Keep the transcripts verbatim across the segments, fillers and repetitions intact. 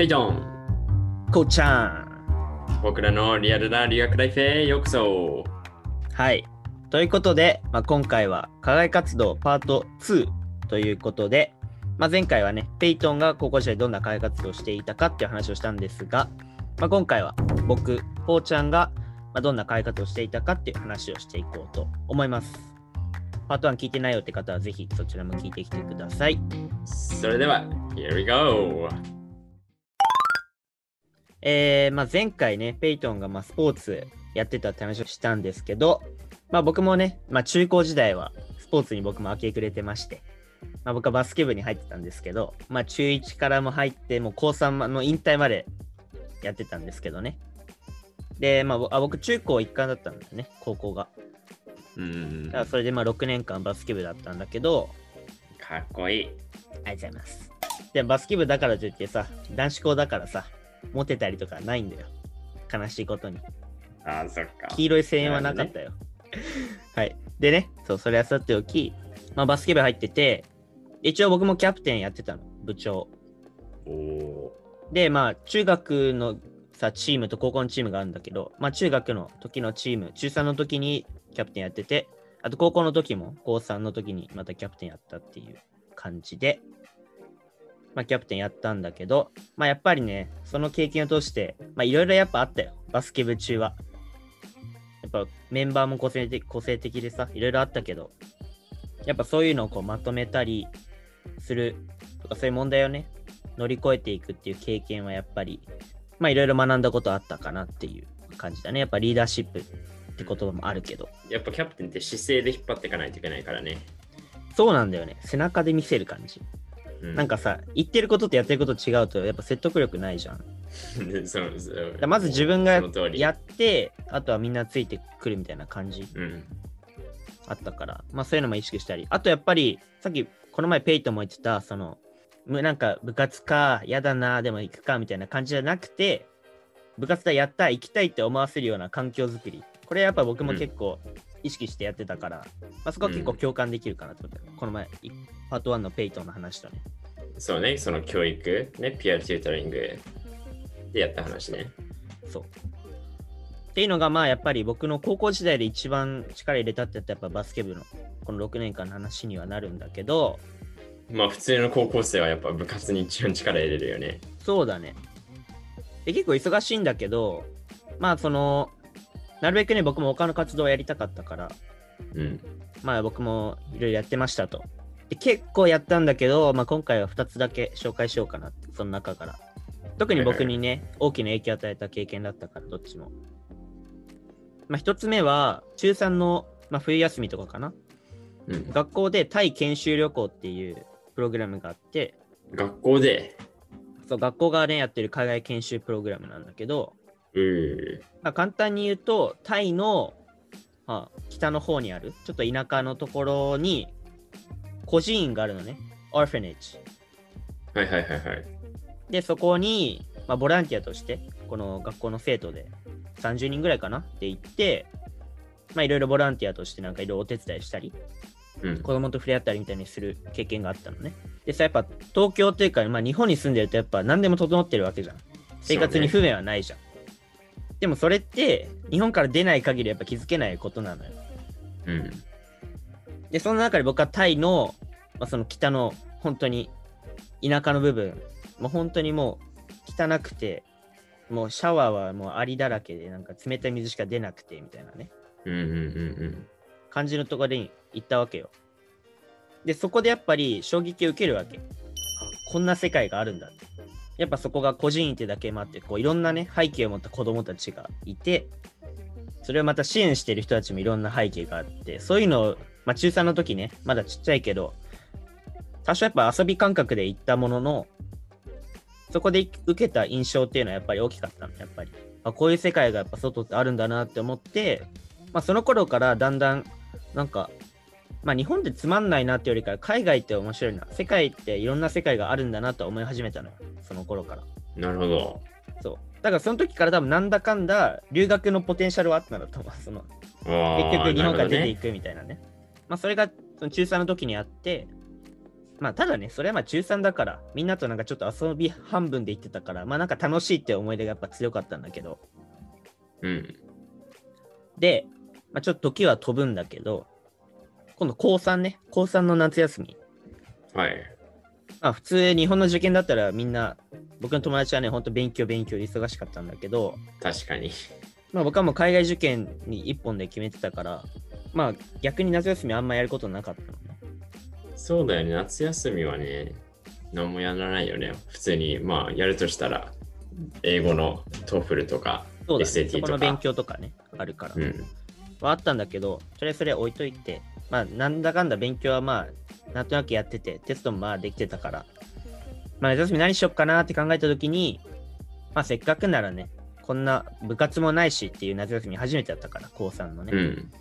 ペイジョン、こうちゃん、僕らのリアルな留学ライフへようこそ。はい、ということで、まあ、今回は課外活動パートツーということで、まあ、前回はねペイトンが高校時代どんな課外活動をしていたかっていう話をしたんですが、まあ、今回は僕こうちゃんがどんな課外活動をしていたかっていう話をしていこうと思います。パートワン聞いてないよって方はぜひそちらも聞いてきてください。それでは Here we go。えーまあ、前回ねペイトンがまあスポーツやってたって話をしたんですけど、まあ、僕もね、まあ、中高時代はスポーツに僕も明け暮れてまして、まあ、僕はバスケ部に入ってたんですけど、まあ、中いちからも入ってもうこうさんの引退までやってたんですけどね。で、まあ、あ僕中高一貫だったんだよね、高校が。うんだからそれでまあろくねんかんバスケ部だったんだけど、かっこいい。ありがとうございます。でバスケ部だからといってさ、男子校だからさモテたりとかないんだよ、悲しいことに。ああ、そっか。黄色い声援はなかったよ、ね、はいでね、そう、それはさておき、まあ、バスケ部入ってて、一応僕もキャプテンやってたの、部長。おでまあ中学のさチームと高校のチームがあるんだけど、まあ、中学の時のチーム、中さんの時にキャプテンやってて、あと高校の時もこうさんの時にまたキャプテンやったっていう感じで、まあ、キャプテンやったんだけど、まあ、やっぱりねその経験を通していろいろやっぱあったよ、バスケ部中は。やっぱメンバーも個性的、個性的でさ、いろいろあったけど、やっぱそういうのをこうまとめたりするとか、そういう問題をね乗り越えていくっていう経験はやっぱりまあいろいろ学んだことあったかなっていう感じだね。やっぱリーダーシップって言葉もあるけど、やっぱキャプテンって姿勢で引っ張っていかないといけないからね。そうなんだよね、背中で見せる感じ、うん、なんかさ言ってることとやってること違うとやっぱ説得力ないじゃんそうそう、だまず自分がやってあとはみんなついてくるみたいな感じ、うん、あったから、まあ、そういうのも意識したり、あとやっぱりさっきこの前ペイトも言ってた、そのなんか部活かやだなでも行くかみたいな感じじゃなくて、部活だやった行きたいって思わせるような環境づくり、これやっぱ僕も結構意識してやってたから、うんまあ、そこは結構共感できるかなと思って、うん、この前パートワンのペイトンの話とね。そうね、その教育ね、ピアチュートリングでやった話ね。そうっていうのがまあやっぱり僕の高校時代で一番力入れたってやったらやっぱバスケ部のこのろくねんかんの話にはなるんだけど、まあ普通の高校生はやっぱ部活に一番力入れるよね。そうだね。で結構忙しいんだけど、まあそのなるべくね僕も他の活動をやりたかったから、うん、まあ僕もいろいろやってましたと。で結構やったんだけど、まあ、今回はふたつだけ紹介しようかなって、その中から特に僕にね、はいはい、大きな影響を与えた経験だったからどっちも。まあひとつめは中さんの、まあ、冬休みとかかな、うん、学校でタイ研修旅行っていうプログラムがあって、学校でそう学校がねやってる海外研修プログラムなんだけど、えーまあ、簡単に言うとタイの、まあ、北の方にあるちょっと田舎のところに孤児院があるのね、オーファネージ。はいはいはいはい。でそこに、まあ、ボランティアとしてこの学校の生徒でさんじゅうにんぐらいかなって行って、まあ、いろいろボランティアとしてなんかいろいろお手伝いしたり、うん、子供と触れ合ったりみたいにする経験があったのね。でさやっぱ東京っていうか、まあ、日本に住んでるとやっぱ何でも整ってるわけじゃん、生活に不便はないじゃん、ね、でもそれって日本から出ない限りやっぱ気づけないことなのよ、うん、でその中で僕はタイの、まあ、その北の本当に田舎の部分、もう本当にもう汚くてもうシャワーはもうアリだらけでなんか冷たい水しか出なくてみたいなね、うんうんうんうん感じのところに行ったわけよ。でそこでやっぱり衝撃を受けるわけ、こんな世界があるんだって。やっぱそこが個人院ってだけもあって、こういろんなね背景を持った子どもたちがいて、それをまた支援してる人たちもいろんな背景があって、そういうのを、まあ、中さんの時ねまだちっちゃいけど多少やっぱ遊び感覚で行ったものの、そこで受けた印象っていうのはやっぱり大きかったの。やっぱりあこういう世界がやっぱ外ってあるんだなって思って、まあ、その頃からだんだんなんか、まあ、日本でつまんないなってよりか海外って面白いな、世界っていろんな世界があるんだなと思い始めたのよ、その頃から。なるほど。そうだからその時から多分なんだかんだ留学のポテンシャルはあったんだと思う、その結局日本から出ていくみたいなね、なるほどね。まあ、それがその中さんの時にあって、まあただね、それはまあ中さんだからみんなとなんかちょっと遊び半分で行ってたから、まあなんか楽しいって思い出がやっぱ強かったんだけど、うん。で、まあ、ちょっと時は飛ぶんだけど、今度こうさんね、こうさんの夏休み。はい。まあ普通日本の受験だったらみんな、僕の友達はね、ほんと勉強勉強で忙しかったんだけど、確かに。まあ僕はもう海外受験に一本で決めてたから、まあ逆に夏休みあんまやることなかったの。そうだよね、夏休みはね、何もやらないよね。普通に、まあやるとしたら、英語のトーフルとか、そうだね、エスエーティー とか。そこの勉強とかね、あるから。うん。はあったんだけど、とりあえずそれ置いといて、まあなんだかんだ勉強はまあ、なんとなくやってて、テストもまあできてたから、まあ夏休み何しよっかなって考えたときに、まあせっかくならね、こんな部活もないしっていう夏休み初めてだったから、こうさんのね。うん、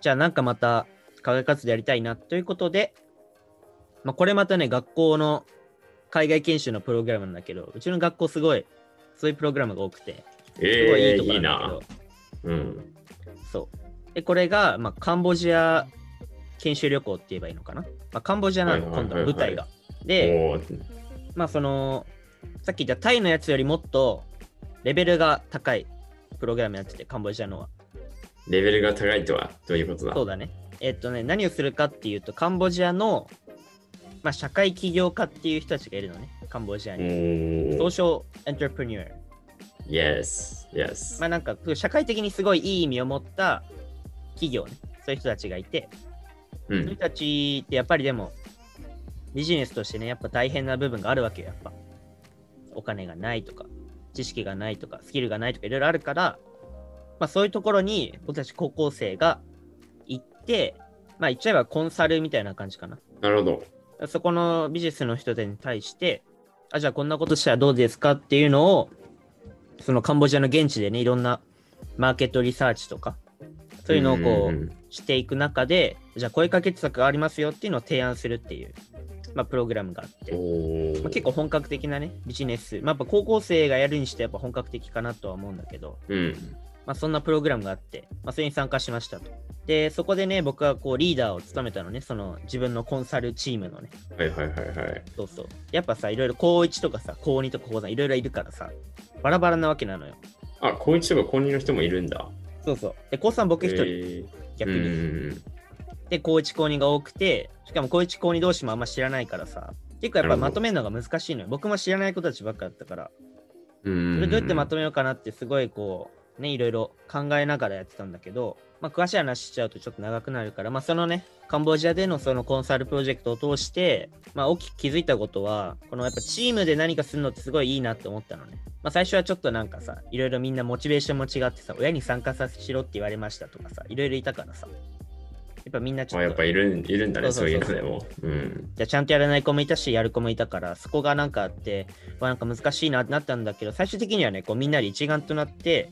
じゃあなんかまた、課外活動やりたいなということで、まあ、これまたね、学校の海外研修のプログラムなんだけど、うちの学校すごい、そういうプログラムが多くて、すごいいいところなんだけど、えー、いいな。うん。そう。で、これが、まあ、カンボジア研修旅行って言えばいいのかな。まあ、カンボジアなの、今度は舞台が。で、まあ、その、さっき言ったタイのやつよりもっとレベルが高いプログラムやってて、カンボジアのは。レベルが高いとはどういうことだ？そうだね。えっとね、何をするかっていうと、カンボジアの、まあ、社会起業家っていう人たちがいるのね、カンボジアに。Social entrepreneur。Yes, yes。まあなんか、社会的にすごいいい意味を持った企業ね、そういう人たちがいて、うん、そういう人たちってやっぱりでも、ビジネスとしてね、やっぱ大変な部分があるわけよ、やっぱ。お金がないとか、知識がないとか、スキルがないとか、いろいろあるから、まあそういうところに、僕たち高校生が行って、まあ言っちゃえばコンサルみたいな感じかな。なるほど。そこのビジネスの人に対して、あ、じゃあこんなことしたらどうですかっていうのを、そのカンボジアの現地でね、いろんなマーケットリサーチとか、そういうのをこうしていく中で、じゃあ声かけ策がありますよっていうのを提案するっていう、まあ、プログラムがあって、まあ、結構本格的なね、ビジネス、まあ、やっぱ高校生がやるにしてやっぱ本格的かなとは思うんだけど、うんまあ、そんなプログラムがあって、まあ、それに参加しましたと。で、そこでね、僕はこうリーダーを務めたのね、その自分のコンサルチームのね。はいはいはいはい。そうそう。やっぱさ、いろいろこういちとかさ、こうにとかこうさんいろいろいるからさ、バラバラなわけなのよ。あ、こういちとかこうにの人もいるんだ。そうそう。で、こうさん僕一人、えー、逆に。うんで、こういち、こうにが多くて、しかもこういち、こうに同士もあんま知らないからさ、結構やっぱまとめるのが難しいのよ。僕も知らない子たちばっかだったから、うんそれどうやってまとめようかなってすごいこう、ね、いろいろ考えながらやってたんだけど、まあ、詳しい話しちゃうとちょっと長くなるから、まあ、そのね、カンボジアでのそのコンサルプロジェクトを通して、まあ、大きく気づいたことは、このやっぱチームで何かするのってすごいいいなって思ったのね。まあ、最初はちょっとなんかさ、いろいろみんなモチベーションも違ってさ、親に参加させろって言われましたとかさ、いろいろいたからさ、やっぱみんなちょっと。やっぱいる、いるんだね、そういうのでも。うん。じゃあちゃんとやらない子もいたし、やる子もいたから、そこがなんかあって、まあ、なんか難しいなってなったんだけど、最終的にはね、こうみんなで一丸となって、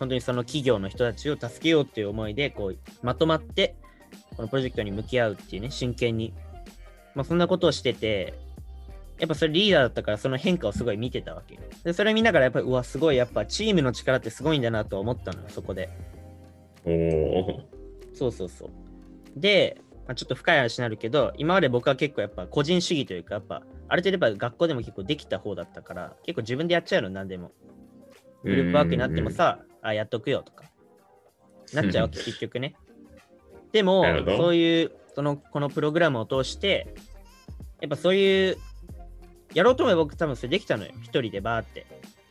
本当にその企業の人たちを助けようっていう思いでこうまとまってこのプロジェクトに向き合うっていうね、真剣に、まあ、そんなことをしてて、やっぱそれリーダーだったからその変化をすごい見てたわけで、それ見ながらやっぱりうわすごいやっぱチームの力ってすごいんだなと思ったのよ、そこで。おお。そうそうそう。で、まあ、ちょっと深い話になるけど、今まで僕は結構やっぱ個人主義というか、やっぱある程度やっぱ学校でも結構できた方だったから、結構自分でやっちゃうの、何でもグループワークになってもさ、あ、やっとくよとかなっちゃうわけ結局ね。でもそういうそのこのプログラムを通して、やっぱそういうやろうと思えば僕多分それできたのよ、一人でバーって、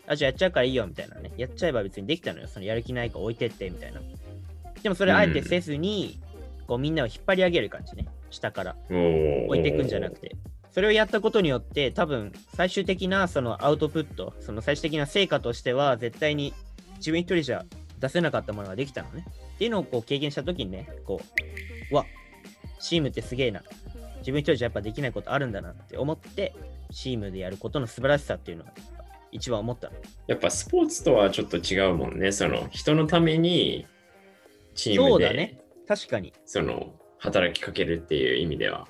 あ、じゃあやっちゃうからいいよみたいなね、やっちゃえば別にできたのよ、そのやる気ないか置いてってみたいな。でもそれあえてせずに、うん、こうみんなを引っ張り上げる感じね、下から置いていくんじゃなくて、それをやったことによって多分最終的なそのアウトプット、その最終的な成果としては絶対に自分一人じゃ出せなかったものができたのね。っていうのをこう経験したときにね、こう、うわ、チームってすげえな。自分一人じゃやっぱできないことあるんだなって思って、チームでやることの素晴らしさっていうのが一番思ったの。やっぱスポーツとはちょっと違うもんね。その人のためにチームで。そうだね。確かに。その働きかけるっていう意味では。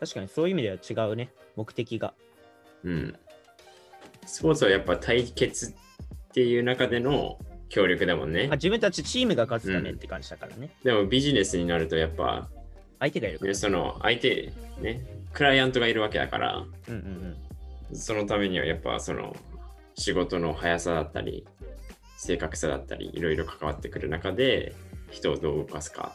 確かにそういう意味では違うね、目的が。うん。スポーツはやっぱ対決っていう中での協力だもんね。あ、自分たちチームが勝つためって感じだからね、うん。でもビジネスになるとやっぱ相手がいるから。その相手ね、クライアントがいるわけだから、うんうんうん、そのためにはやっぱその仕事の速さだったり正確さだったりいろいろ関わってくる中で人をどう動かすか。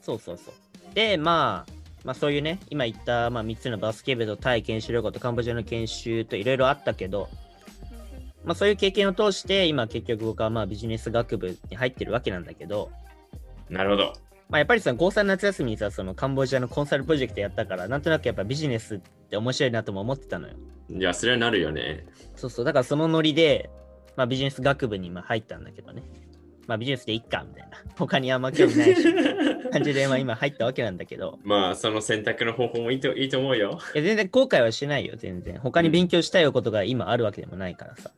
そうそうそう。で、まあ、まあそういうね、今言った、まあ、みっつのバスケ部とタイ研修旅行とカンボジアの研修といろいろあったけど、まあ、そういう経験を通して今結局僕はまあビジネス学部に入ってるわけなんだけど。なるほど。まあ、やっぱりその高さんの夏休みにさ、そのカンボジアのコンサルプロジェクトやったから、なんとなくやっぱビジネスって面白いなとも思ってたのよ。いや、それはなるよね。そうそう、だからそのノリで、まあ、ビジネス学部にまあ入ったんだけどね、まあ、ビジネスでいっかみたいな、他にあんま興味ないし感じでまあ今入ったわけなんだけどまあその選択の方法もいいと、いいと思うよ。いや全然後悔はしないよ。全然他に勉強したいことが今あるわけでもないからさ、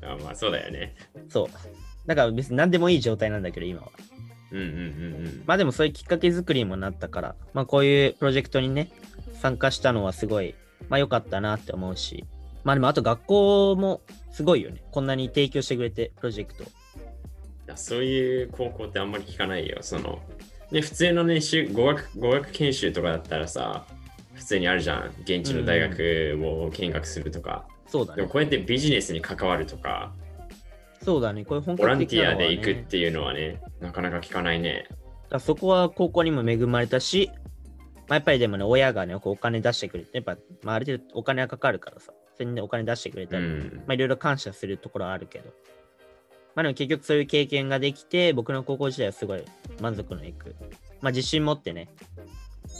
うん、あまあそうだよね。そうだから別に何でもいい状態なんだけど今は。うんうんうんうん、まあでもそういうきっかけ作りにもなったから、まあ、こういうプロジェクトにね参加したのはすごい、まあ、良かったなって思うし、まあでもあと学校もすごいよね、こんなに提供してくれてプロジェクト。いやそういう高校ってあんまり聞かないよ。そので普通のね語学、語学研修とかだったらさ普通にあるじゃん、現地の大学を見学するとか、うん、そうだね。でもこうやってビジネスに関わるとか、そうだね、これ本格的なのはね、ボランティアで行くっていうのはねなかなか聞かないね。だそこは高校にも恵まれたし、まあ、やっぱりでもね親がねこうお金出してくれて、やっぱ、まあ、ある程度お金がかかるからさ、それに、ね、お金出してくれたり、うん、まあいろいろ感謝するところはあるけど、まあでも結局そういう経験ができて僕の高校時代はすごい満足のいく、まあ自信持ってね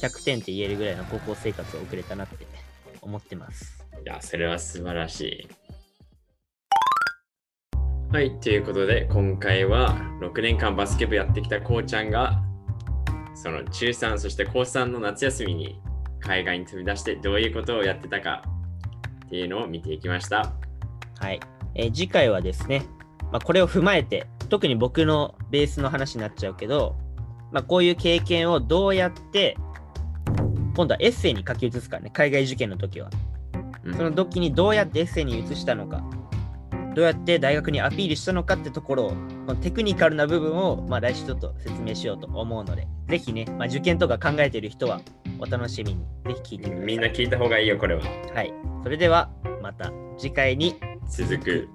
ひゃくてんって言えるぐらいの高校生活を送れたなって思ってます。いやそれは素晴らしい。はい、ということで今回はろくねんかんバスケ部やってきたこうちゃんがその中さんそしてこうさんの夏休みに海外に飛び出してどういうことをやってたかっていうのを見ていきました。はい、えー、次回はですね、まあ、これを踏まえて特に僕のベースの話になっちゃうけど、まあ、こういう経験をどうやって今度はエッセイに書き写すからね、海外受験の時は、うん、その時にどうやってエッセイに写したのか、どうやって大学にアピールしたのかってところを、テクニカルな部分を、まあ、来週ちょっと説明しようと思うので、ぜひね、まあ、受験とか考えている人はお楽しみに、ぜひ聞いてください。みんな聞いた方がいいよこれは。はい、それではまた次回に続く。